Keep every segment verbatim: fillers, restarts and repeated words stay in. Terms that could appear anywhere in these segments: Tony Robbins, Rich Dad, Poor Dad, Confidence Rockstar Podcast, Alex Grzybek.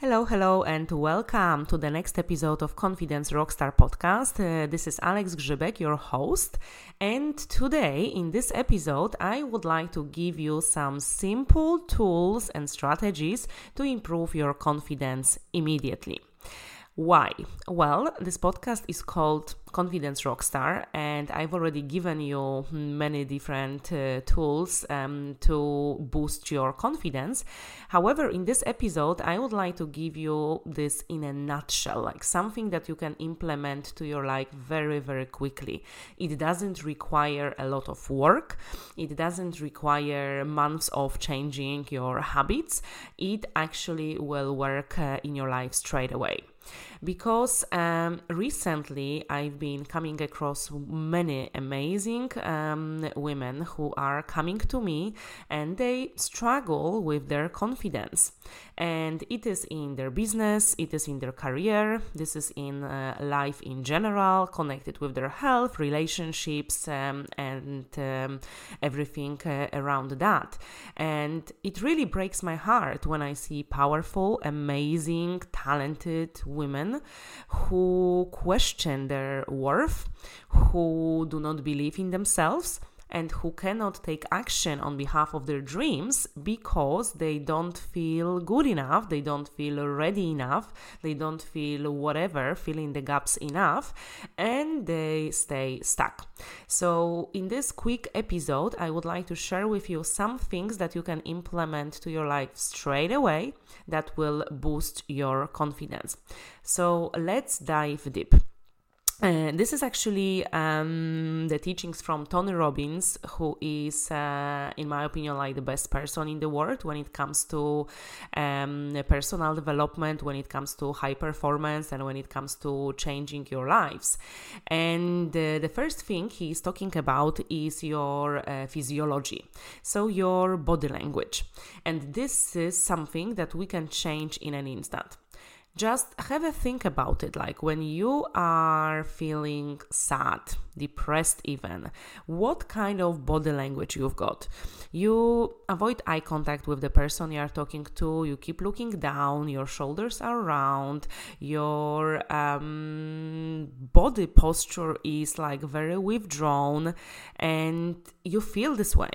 Hello, hello, and welcome to the next episode of Confidence Rockstar Podcast. Uh, this is Alex Grzybek, your host, and today in this episode I would like to give you some simple tools and strategies to improve your confidence immediately. Why? Well, this podcast is called Confidence Rockstar, and I've already given you many different uh, tools um, to boost your confidence. However, in this episode, I would like to give you this in a nutshell, like something that you can implement to your life very, very quickly. It doesn't require a lot of work. It doesn't require months of changing your habits. It actually will work uh, in your life straight away. Because um, recently I've been coming across many amazing um, women who are coming to me and they struggle with their confidence. And it is in their business, it is in their career, this is in uh, life in general, connected with their health, relationships, um, and um, everything uh, around that. And it really breaks my heart when I see powerful, amazing, talented women who question their worth, who do not believe in themselves, and who cannot take action on behalf of their dreams because they don't feel good enough, they don't feel ready enough, they don't feel whatever, filling the gaps enough, and they stay stuck. So in this quick episode, I would like to share with you some things that you can implement to your life straight away that will boost your confidence. So let's dive deep. Uh, this is actually um, the teachings from Tony Robbins, who is, uh, in my opinion, like the best person in the world when it comes to um, personal development, when it comes to high performance, and when it comes to changing your lives. And uh, the first thing he's talking about is your uh, physiology, so your body language. And this is something that we can change in an instant. Just have a think about it, like when you are feeling sad, depressed even, what kind of body language you've got. You avoid eye contact with the person you are talking to, you keep looking down, your shoulders are round, your um, body posture is like very withdrawn, and you feel this way.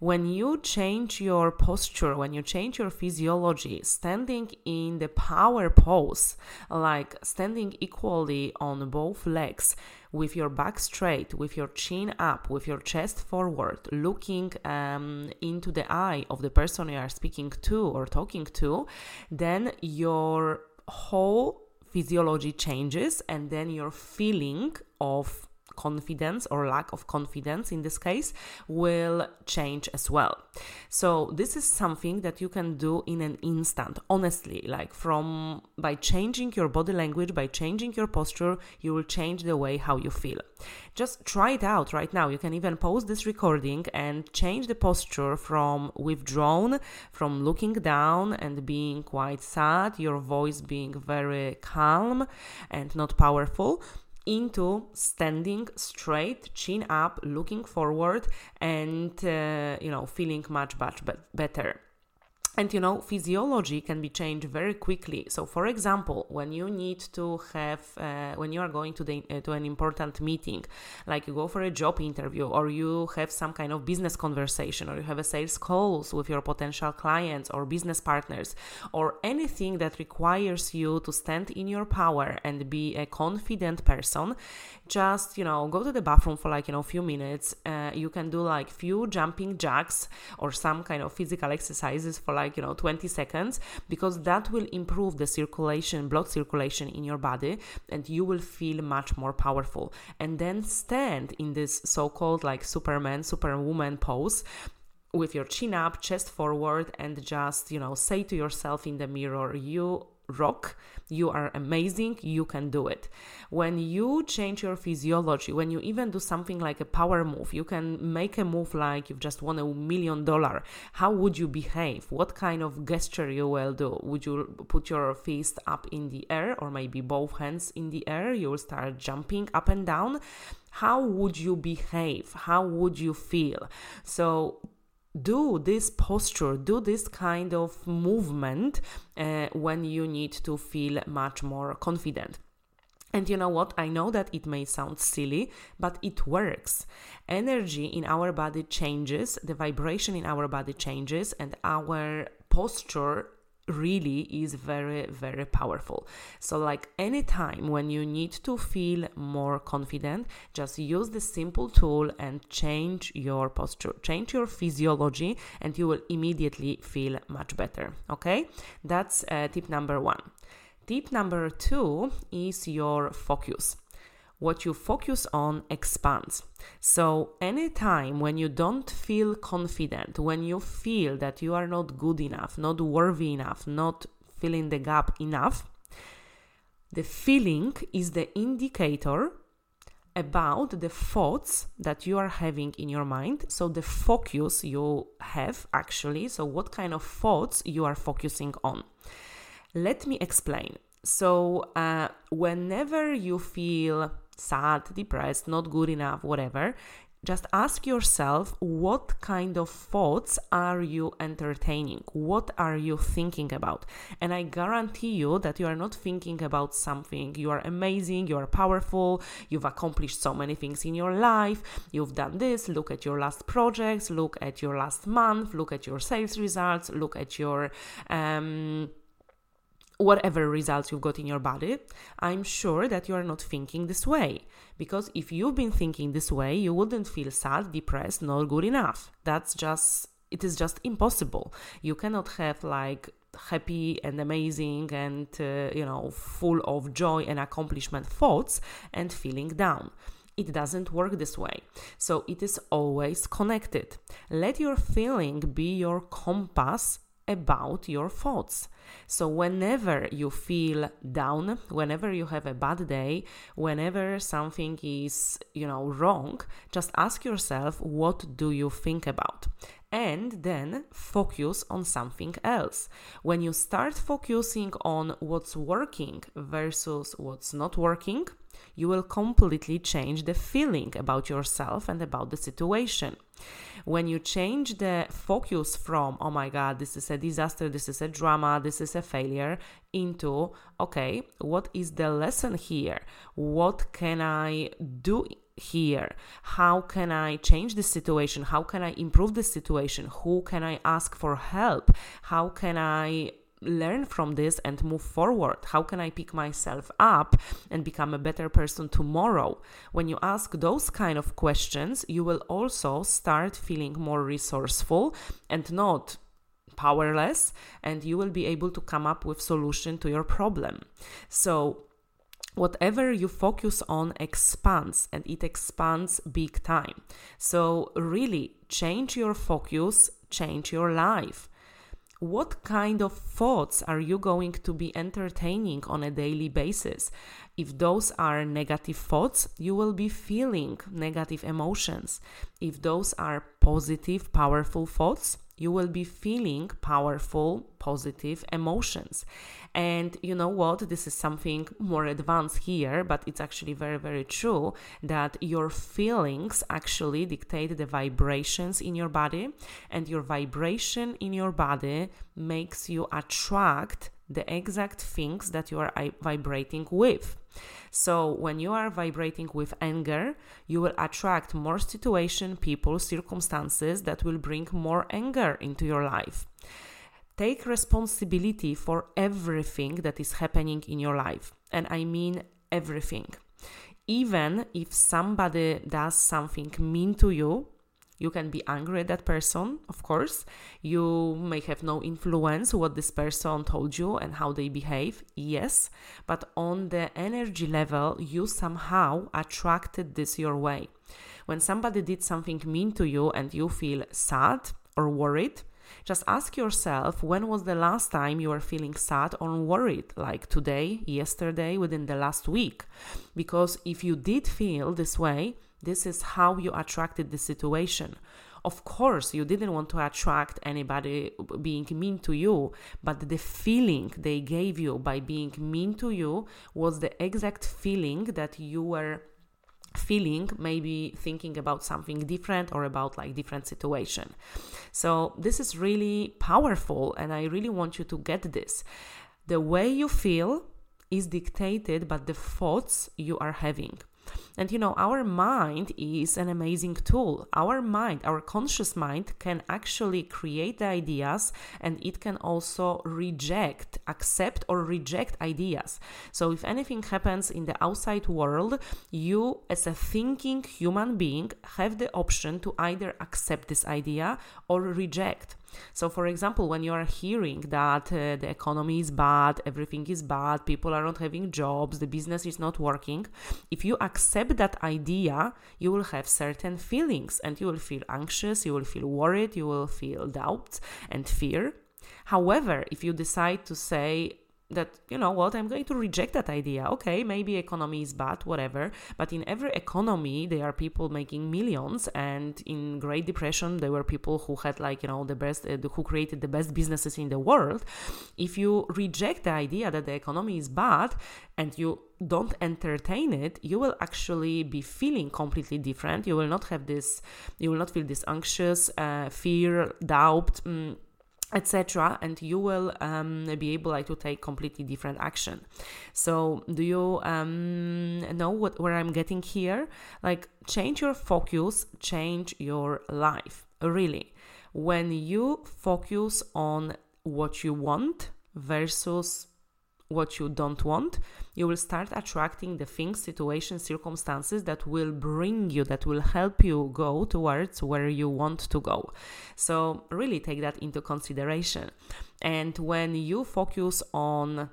When you change your posture, when you change your physiology, standing in the power pose, like standing equally on both legs, with your back straight, with your chin up, with your chest forward, looking um, into the eye of the person you are speaking to or talking to, then your whole physiology changes, and then your feeling of confidence or lack of confidence in this case will change as well. So this is something that you can do in an instant, honestly, like from by changing your body language, by changing your posture, you will change the way how you feel. Just try it out right now. You can even pause this recording and change the posture from withdrawn, from looking down and being quite sad, your voice being very calm and not powerful, into standing straight, chin up, looking forward, and, uh, you know, feeling much, much better. And, you know, physiology can be changed very quickly. So, for example, when you need to have, uh, when you are going to, the, uh, to an important meeting, like you go for a job interview, or you have some kind of business conversation, or you have a sales calls with your potential clients or business partners, or anything that requires you to stand in your power and be a confident person, just, you know, go to the bathroom for like, you know, a few minutes. Uh, you can do like few jumping jacks or some kind of physical exercises for like, you know, twenty seconds, because that will improve the circulation, blood circulation in your body, and you will feel much more powerful. And then stand in this so-called like Superman, Superwoman pose with your chin up, chest forward, and just, you know, say to yourself in the mirror, you rock, you are amazing, you can do it. When you change your physiology, when you even do something like a power move, you can make a move like you've just won a million dollar. How would you behave? What kind of gesture you will do? Would you put your fist up in the air, or maybe both hands in the air? You will start jumping up and down. How would you behave? How would you feel? So do this posture, do this kind of movement uh, when you need to feel much more confident. And you know what? I know that it may sound silly, but it works. Energy in our body changes, the vibration in our body changes, and our posture really is very, very powerful. So like any time when you need to feel more confident, just use the simple tool and change your posture, change your physiology, and you will immediately feel much better. Okay, that's uh, tip number one. Tip number two is your focus. What you focus on expands. So anytime when you don't feel confident, when you feel that you are not good enough, not worthy enough, not filling the gap enough, the feeling is the indicator about the thoughts that you are having in your mind. So the focus you have actually, so what kind of thoughts you are focusing on. Let me explain. So uh, whenever you feel sad, depressed, not good enough, whatever, just ask yourself, what kind of thoughts are you entertaining? What are you thinking about? And I guarantee you that you are not thinking about something. You are amazing, you are powerful, you've accomplished so many things in your life, you've done this, look at your last projects, look at your last month, look at your sales results, look at your um whatever results you've got in your body. I'm sure that you are not thinking this way, because if you've been thinking this way, you wouldn't feel sad, depressed, not good enough. That's just, it is just impossible. You cannot have like happy and amazing and, uh, you know, full of joy and accomplishment thoughts and feeling down. It doesn't work this way. So it is always connected. Let your feeling be your compass about your thoughts. So whenever you feel down, whenever you have a bad day, whenever something is, you know, wrong, just ask yourself, what do you think about? And then focus on something else. When you start focusing on what's working versus what's not working, you will completely change the feeling about yourself and about the situation. When you change the focus from, oh my God, this is a disaster, this is a drama, this is a failure, into, okay, what is the lesson here? What can I do here? How can I change the situation? How can I improve the situation? Who can I ask for help? How can I learn from this and move forward? How can I pick myself up and become a better person tomorrow? When you ask those kind of questions, you will also start feeling more resourceful and not powerless, and you will be able to come up with solution to your problem. So whatever you focus on expands, and it expands big time. So really change your focus, change your life. What kind of thoughts are you going to be entertaining on a daily basis? If those are negative thoughts, you will be feeling negative emotions. If those are positive, powerful thoughts, You will be feeling powerful, positive emotions. And you know what? This is something more advanced here, but it's actually very, very true that your feelings actually dictate the vibrations in your body, and your vibration in your body makes you attract the exact things that you are vibrating with. So when you are vibrating with anger, you will attract more situations, people, circumstances that will bring more anger into your life. Take responsibility for everything that is happening in your life. And I mean everything. Even if somebody does something mean to you, you can be angry at that person, of course. You may have no influence what this person told you and how they behave, yes. But on the energy level, you somehow attracted this your way. When somebody did something mean to you and you feel sad or worried, just ask yourself, when was the last time you were feeling sad or worried? Like today, yesterday, within the last week? Because if you did feel this way, this is how you attracted the situation. Of course, you didn't want to attract anybody being mean to you, but the feeling they gave you by being mean to you was the exact feeling that you were feeling, maybe thinking about something different or about like different situation. So this is really powerful, and I really want you to get this. The way you feel is dictated by the thoughts you are having. And you know, our mind is an amazing tool. Our mind, our conscious mind, can actually create the ideas, and it can also reject, accept or reject ideas. So if anything happens in the outside world, you as a thinking human being have the option to either accept this idea or reject. So, for example, when you are hearing that uh, the economy is bad, everything is bad, people are not having jobs, the business is not working, if you accept that idea, you will have certain feelings, and you will feel anxious, you will feel worried, you will feel doubt and fear. However, if you decide to say that, you know what, I'm going to reject that idea. Okay, maybe economy is bad, whatever. But in every economy, there are people making millions. And in Great Depression, there were people who had like, you know, the best, uh, who created the best businesses in the world. If you reject the idea that the economy is bad and you don't entertain it, you will actually be feeling completely different. You will not have this, you will not feel this anxious, uh, fear, doubt, mm, et cetera, and you will um, be able like to take completely different action. So, do you um, know what where I'm getting here? Like, change your focus, change your life. Really, when you focus on what you want versus what you don't want, you will start attracting the things, situations, circumstances that will bring you, that will help you go towards where you want to go. So really take that into consideration. And when you focus on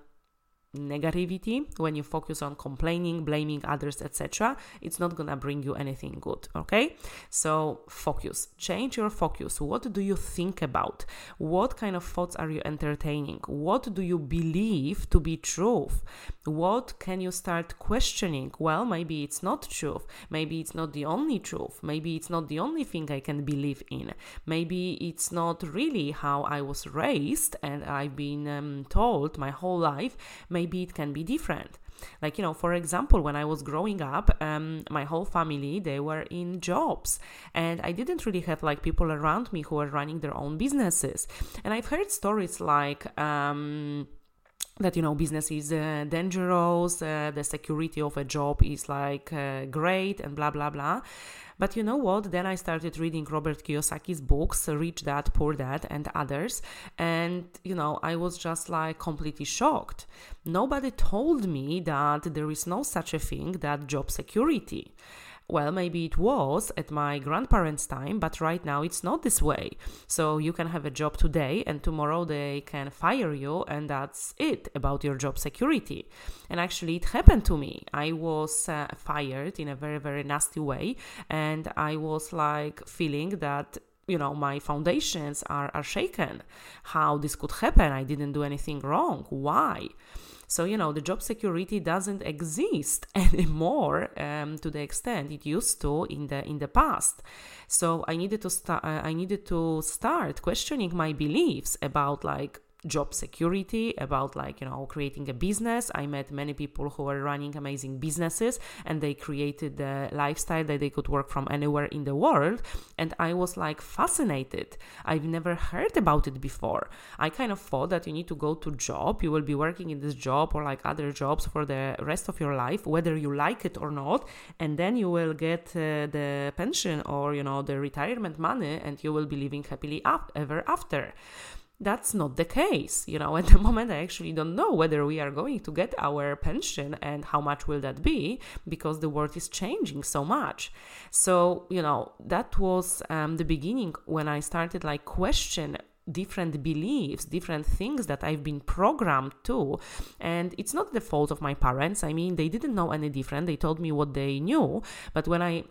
negativity, when you focus on complaining, blaming others, et cetera, it's not gonna bring you anything good, okay? So focus, change your focus. What do you think about? What kind of thoughts are you entertaining? What do you believe to be truth? What can you start questioning? Well, maybe it's not truth. Maybe it's not the only truth. Maybe it's not the only thing I can believe in. Maybe it's not really how I was raised and I've been um, told my whole life. Maybe Maybe it can be different. Like, you know, for example, when I was growing up, um, my whole family, they were in jobs, and I didn't really have like people around me who were running their own businesses. And I've heard stories like, um, that, you know, business is uh, dangerous, uh, the security of a job is like uh, great and blah, blah, blah. But you know what? Then I started reading Robert Kiyosaki's books, Rich Dad, Poor Dad, and others. And, you know, I was just like completely shocked. Nobody told me that there is no such a thing that job security. Well, maybe it was at my grandparents' time, but right now it's not this way. So you can have a job today and tomorrow they can fire you, and that's it about your job security. And actually it happened to me. I was uh, fired in a very, very nasty way, and I was like feeling that you know, my foundations are, are shaken. How this could happen? I didn't do anything wrong. Why? So, you know, the job security doesn't exist anymore um, to the extent it used to in the in the past. So I needed to start. I needed to start questioning my beliefs about like job security, about like, you know, creating a business. I met many people who were running amazing businesses and they created the lifestyle that they could work from anywhere in the world. And I was like fascinated. I've never heard about it before. I kind of thought that you need to go to job. You will be working in this job or like other jobs for the rest of your life, whether you like it or not. And then you will get uh, the pension or, you know, the retirement money and you will be living happily up ever after. That's not the case. You know, at the moment, I actually don't know whether we are going to get our pension and how much will that be, because the world is changing so much. So, you know, that was um, the beginning when I started like question different beliefs, different things that I've been programmed to. And it's not the fault of my parents. I mean, they didn't know any different. They told me what they knew. But when I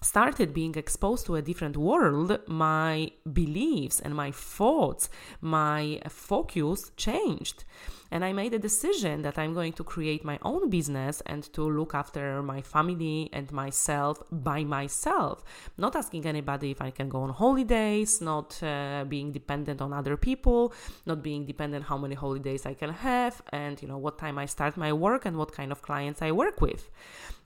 started being exposed to a different world, my beliefs and my thoughts, my focus changed. And I made a decision that I'm going to create my own business and to look after my family and myself by myself, not asking anybody if I can go on holidays, not uh, being dependent on other people, not being dependent how many holidays I can have and, you know, what time I start my work and what kind of clients I work with.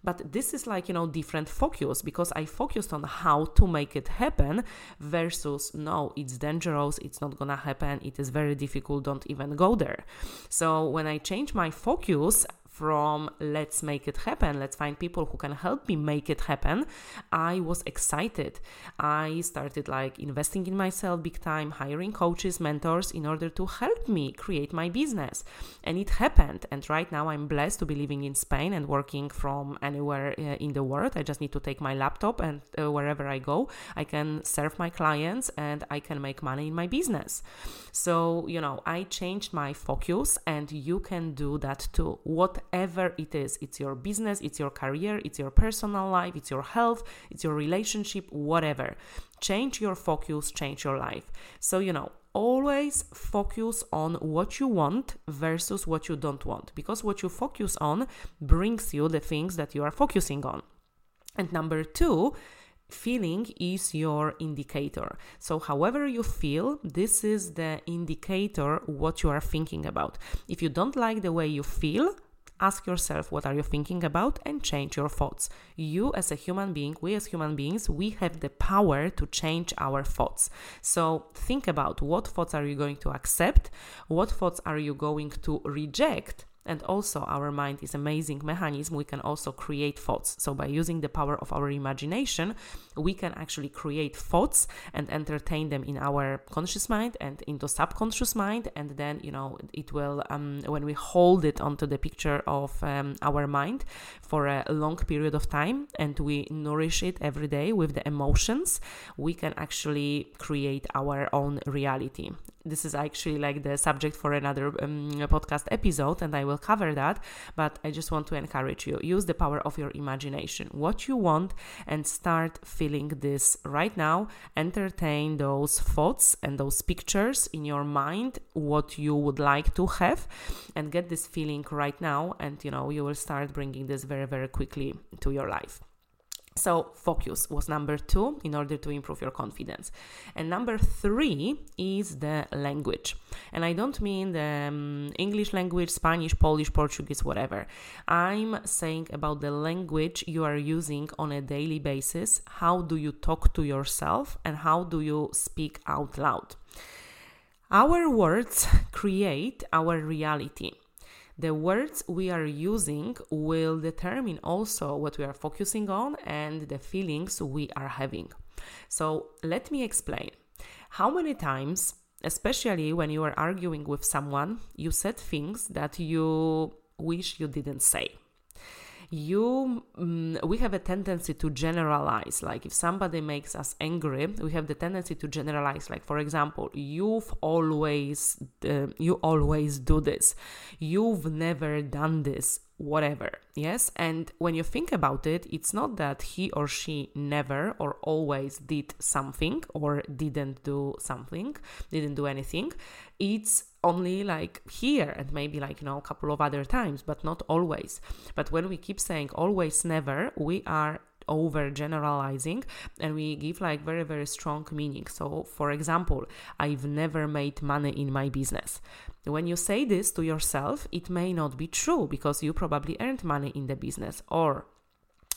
But this is like, you know, different focus, because I focused on how to make it happen versus no, it's dangerous, it's not gonna happen, it is very difficult, don't even go there. So when I changed my focus from let's make it happen, let's find people who can help me make it happen, I was excited. I started like investing in myself big time, hiring coaches, mentors in order to help me create my business. And it happened. And right now I'm blessed to be living in Spain and working from anywhere uh, in the world. I just need to take my laptop and uh, wherever I go, I can serve my clients and I can make money in my business. So, you know, I changed my focus and you can do that too. What Whatever it is, it's your business, it's your career, it's your personal life, it's your health, it's your relationship, whatever. Change your focus, change your life. So, you know, always focus on what you want versus what you don't want, because what you focus on brings you the things that you are focusing on. And number two, feeling is your indicator. So however you feel, this is the indicator what you are thinking about. If you don't like the way you feel, ask yourself, what are you thinking about, and change your thoughts. You as a human being, we as human beings, we have the power to change our thoughts. So think about what thoughts are you going to accept, what thoughts are you going to reject. And also our mind is an amazing mechanism. We can also create thoughts. So by using the power of our imagination, we can actually create thoughts and entertain them in our conscious mind and into subconscious mind. And then, you know, it will, um, when we hold it onto the picture of um, our mind for a long period of time and we nourish it every day with the emotions, we can actually create our own reality. This is actually like the subject for another um, podcast episode, and I will cover that, but I just want to encourage you. Use the power of your imagination, what you want, and start feeling this right now. Entertain those thoughts and those pictures in your mind, what you would like to have, and get this feeling right now. And, you know, you will start bringing this very, very quickly to your life. So focus was number two in order to improve your confidence. And number three is the language. And I don't mean the um, English language, Spanish, Polish, Portuguese, whatever. I'm saying about the language you are using on a daily basis. How do you talk to yourself and how do you speak out loud? Our words create our reality. The words we are using will determine also what we are focusing on and the feelings we are having. So let me explain. How many times, especially when you are arguing with someone, you said things that you wish you didn't say? You, um, we have a tendency to generalize. Like if somebody makes us angry, we have the tendency to generalize. Like for example, you've always, uh, you always do this. You've never done this. whatever, yes? And when you think about it, it's not that he or she never or always did something or didn't do something, didn't do anything. It's only like here and maybe like, you know, a couple of other times, but not always. But when we keep saying always, never, we are over generalizing and we give like very, very strong meaning. So for example, I've never made money in my business. When you say this to yourself, it may not be true because you probably earned money in the business, or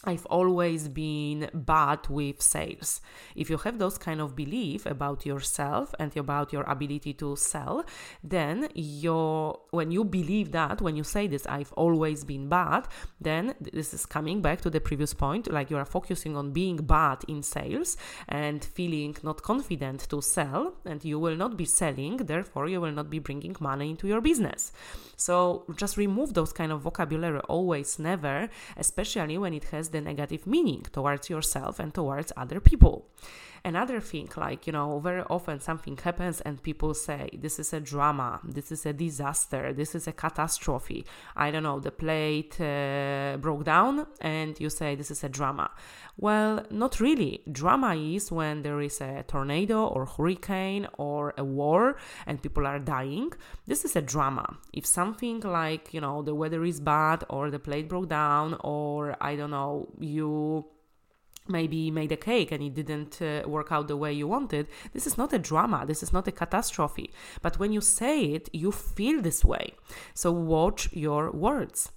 I've always been bad with sales. If you have those kind of belief about yourself and about your ability to sell, then your when you believe that, when you say this, I've always been bad, then this is coming back to the previous point, like you are focusing on being bad in sales and feeling not confident to sell, and you will not be selling, therefore you will not be bringing money into your business. So just remove those kind of vocabulary, always, never, especially when it has the negative meaning towards yourself and towards other people. Another thing, like, you know, very often something happens and people say, this is a drama, this is a disaster, this is a catastrophe. I don't know, the plate uh, broke down and you say, this is a drama. Well, not really. Drama is when there is a tornado or hurricane or a war and people are dying. This is a drama. If something like, you know, the weather is bad or the plate broke down or, I don't know, you maybe made a cake and it didn't uh, work out the way you wanted, this is not a drama, this is not a catastrophe. But when you say it, you feel this way. So watch your words.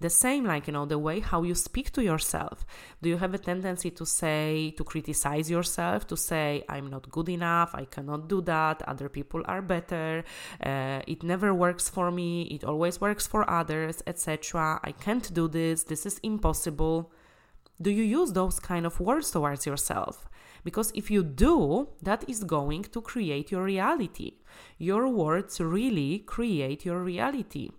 The same, like, you know, the way how you speak to yourself. Do you have a tendency to say, to criticize yourself, to say, I'm not good enough, I cannot do that, other people are better, uh, it never works for me, it always works for others, et cetera. I can't do this, this is impossible. Do you use those kind of words towards yourself? Because if you do, that is going to create your reality. Your words really create your reality.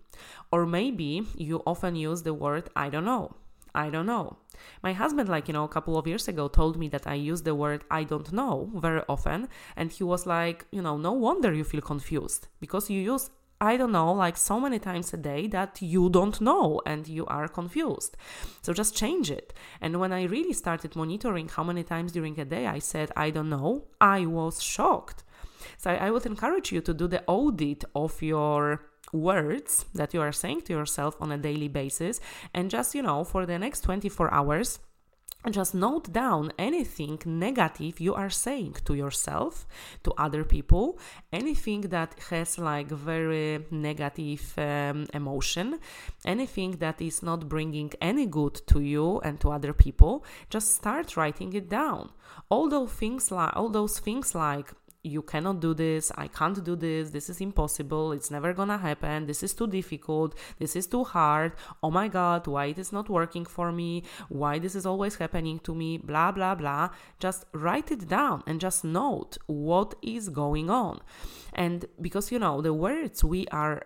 Or maybe you often use the word, I don't know. I don't know. My husband, like, you know, a couple of years ago told me that I use the word I don't know very often. And he was like, you know, no wonder you feel confused because you use I don't know, like so many times a day that you don't know and you are confused. So just change it. And when I really started monitoring how many times during a day I said, I don't know, I was shocked. So I would encourage you to do the audit of your words that you are saying to yourself on a daily basis. And just, you know, for the next twenty-four hours, just note down anything negative you are saying to yourself, to other people, anything that has like very negative um, emotion, anything that is not bringing any good to you and to other people. Just start writing it down. All those things like, all those things like, you cannot do this, I can't do this, this is impossible, it's never gonna happen, this is too difficult, this is too hard, oh my god, why it is not working for me, why this is always happening to me, blah, blah, blah. Just write it down and just note what is going on. And because, you know, the words we are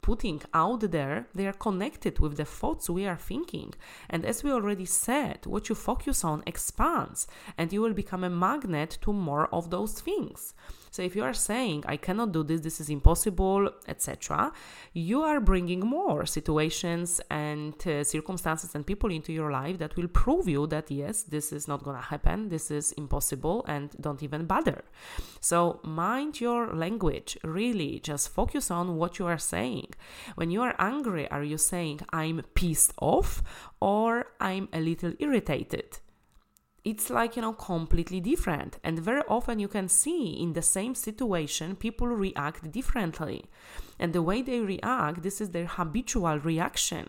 putting out there, they are connected with the thoughts we are thinking. And as we already said, what you focus on expands and you will become a magnet to more of those things. So if you are saying, I cannot do this, this is impossible, et cetera, you are bringing more situations and uh, circumstances and people into your life that will prove you that, yes, this is not going to happen, this is impossible, and don't even bother. So mind your language, really, just focus on what you are saying. When you are angry, are you saying, I'm pissed off, or I'm a little irritated? It's like, you know, completely different. And very often you can see in the same situation, people react differently. And the way they react, this is their habitual reaction.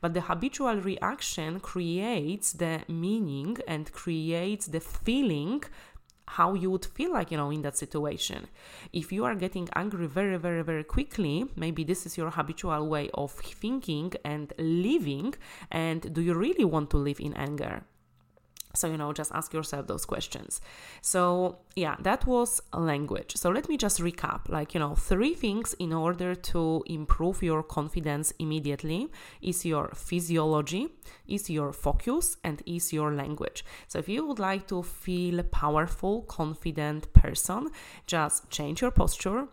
But the habitual reaction creates the meaning and creates the feeling how you would feel like, you know, in that situation. If you are getting angry very, very, very quickly, maybe this is your habitual way of thinking and living. And do you really want to live in anger? So, you know, just ask yourself those questions. So, yeah, that was language. So let me just recap, like, you know, three things in order to improve your confidence immediately is your physiology, is your focus, and is your language. So if you would like to feel powerful, confident person, just change your posture,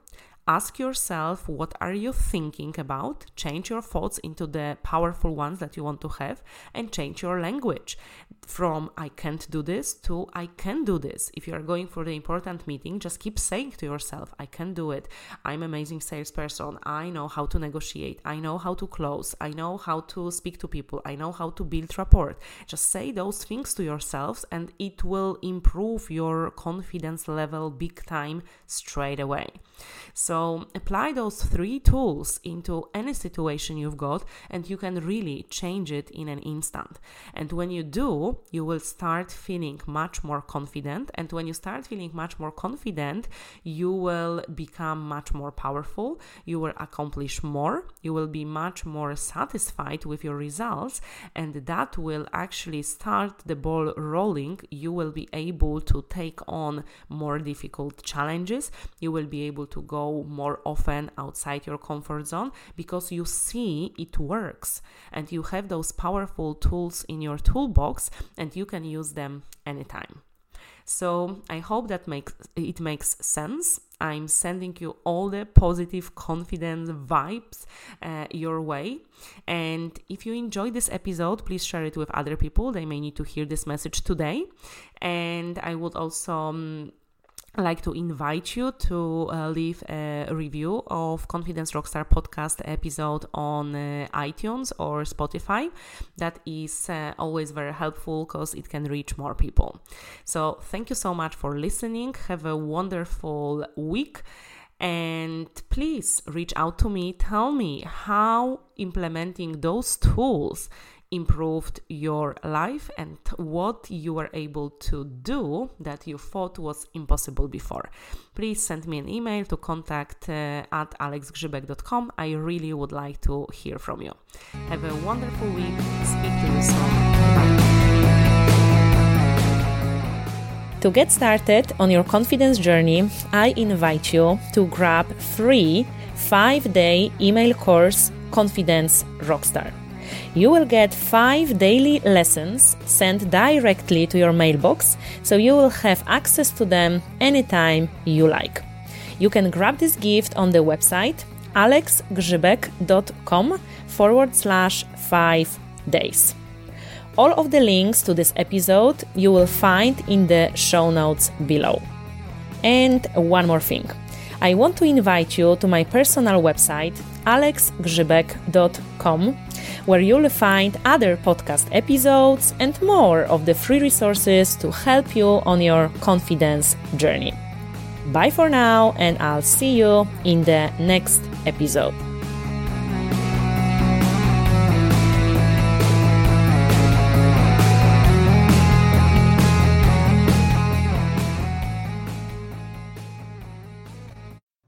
Ask yourself, what are you thinking about? Change your thoughts into the powerful ones that you want to have, and change your language from I can't do this to I can do this. If you are going for the important meeting, just keep saying to yourself, I can do it. I'm an amazing salesperson. I know how to negotiate. I know how to close. I know how to speak to people. I know how to build rapport. Just say those things to yourselves, and it will improve your confidence level big time straight away. So So apply those three tools into any situation you've got, and you can really change it in an instant. And when you do, you will start feeling much more confident. And when you start feeling much more confident, you will become much more powerful. You will accomplish more. You will be much more satisfied with your results. And that will actually start the ball rolling. You will be able to take on more difficult challenges. You will be able to go more often outside your comfort zone, because you see it works, and you have those powerful tools in your toolbox, and you can use them anytime. So I hope that makes it makes sense. I'm sending you all the positive, confident vibes uh, your way. And if you enjoyed this episode, please share it with other people. They may need to hear this message today. And I would also um, I'd like to invite you to uh, leave a review of Confidence Rockstar podcast episode on uh, iTunes or Spotify. That is uh, always very helpful, because it can reach more people. So thank you so much for listening. Have a wonderful week. And please reach out to me. Tell me how implementing those tools improved your life, and what you were able to do that you thought was impossible before. Please send me an email to contact uh, at alex grzybek dot com. I really would like to hear from you. Have a wonderful week. Speak to you soon. To get started on your confidence journey, I invite you to grab free five-day email course, Confidence Rockstar. You will get five daily lessons sent directly to your mailbox, so you will have access to them anytime you like. You can grab this gift on the website alexgrzybek.com forward slash five days. All of the links to this episode you will find in the show notes below. And one more thing. I want to invite you to my personal website alexgrzybek dot com, where you'll find other podcast episodes and more of the free resources to help you on your confidence journey. Bye for now, and I'll see you in the next episode.